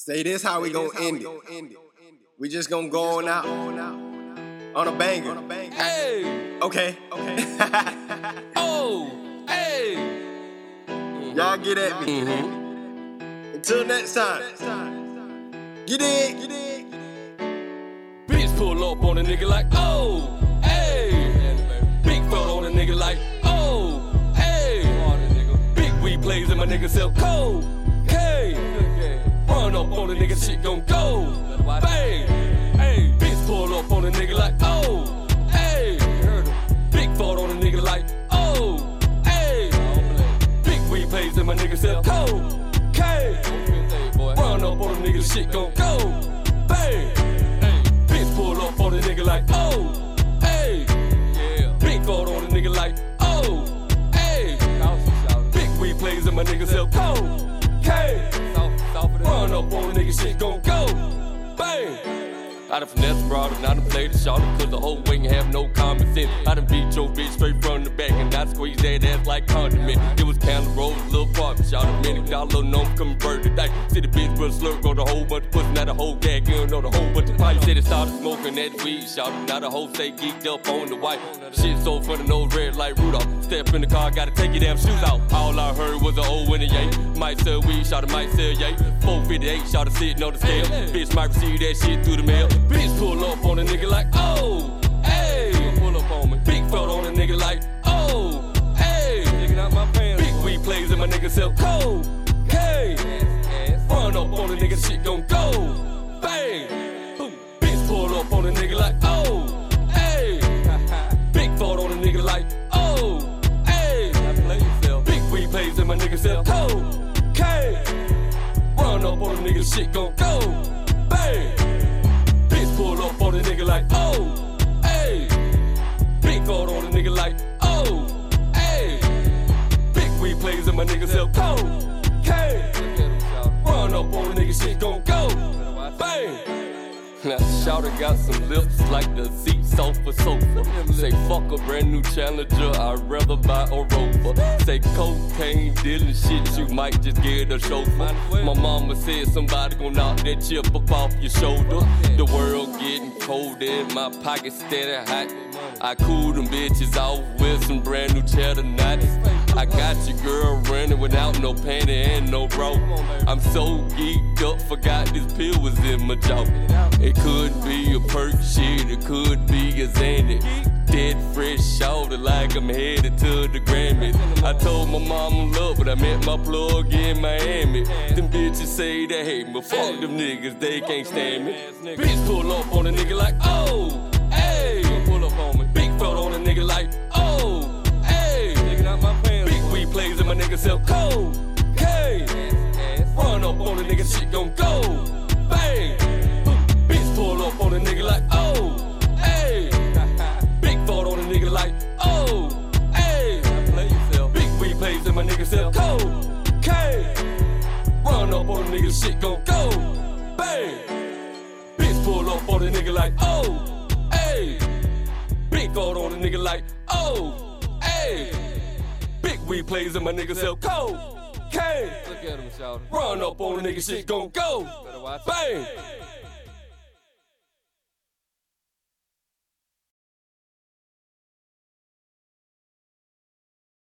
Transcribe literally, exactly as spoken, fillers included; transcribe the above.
Say this how we gon' end it. We just gon' go on out on a banger. Hey. Okay. Oh. Hey. Y'all get at me. Mm-hmm. Until next time. Get in. Get in. Bitch pull up on a nigga like oh. Hey. Big phone on a nigga like oh. Hey. Big weed plays in my nigga self cold. Run up on a nigga, shit gon' go. Bang! Hey, bitch pull up on a nigga like oh, hey. Big fart on a nigga like oh, hey. Big weed plays in my nigga sell cold. K. Run up on a nigga, shit gon' go. Bang! Hey, bitch pull up on a nigga like oh, hey. Big fart on a nigga like oh, hey. Big weed plays in my nigga sell cold. K. Run up on a nigga, shit gon' go. Bang! I done finesse broad and I done played the shot, cause the whole wing have no common sense. I done beat your bitch straight from the back and I squeezed that ass like condiment. It was Candle Road, little party shot, a minute dollar numb converted. Like, see the bitch with a slurp, got a whole bunch of pussy, not a whole gag, you don't know the whole bunch of pipe. Said it started smoking that weed shot, now the whole state geeked up on the white. Shit so funny, no red like Rudolph. Step in the car, gotta take your damn shoes out. All I heard was an old winner, yay. Might sell weed, shot it, might sell yay. four fifty-eight, shot it sitting on the scale. Hey, hey. Bitch might receive that shit through the mail. Bitch pull up on a nigga like, oh, hey. Pull up on me. Big felt on a nigga like, oh, hey. Out my pants, big weed plays in my nigga self cold. Hey. Run up on a nigga, shit gon' go. Bang. Boom. Bitch pull up on a nigga like, oh, hey. Big felt on a nigga like, oh. Big weed plays in my nigga sell cold. K. Run up on a nigga, shit gon' go. Bang. Bitch pull up on a nigga like oh, hey. Big fart on a nigga like oh, hey. Big weed plays in my nigga sell cold. K. Run up on a nigga, shit gon' go. Bang. Now shouter got some lips like the seat sofa sofa. Say fuck a brand new Challenger, I'd rather buy a Rover. Say cocaine dealing shit, you might just get a chauffeur. My mama said somebody gon' knock that chip up off your shoulder. The world getting colder, my pocket steady hot. I cool them bitches off with some brand new cheddar nuts. I got your girl running without no panty and no bra. I'm so geeked up, forgot this pill was in my jaw. It could be a perk shit, it could be a Xanax. Dead fresh shouted like I'm headed to the Grammys. I told my mom I'm love, but I met my plug in Miami. Them bitches say they hate me, but fuck them niggas, they can't stand me. Bitch pull up on a nigga like, oh, hey. Pull up on me. Big felt on a nigga like, oh, hey. Big weed plays in my nigga self cold. Hey. Run up on a nigga, shit gon' go. Bang. Pull up on a nigga like, oh, hey. Big fart on a nigga like, oh, hey. Big weed plays in my nigga self cold. K. Run up on a nigga, shit gon' go. Bang. Bitch pull up on a nigga like, oh, hey. Big fart on a nigga like, oh, hey. Big weed plays in my nigga self cold. K. Look at him, y'all. Run up on a nigga, shit gon' go. Bang.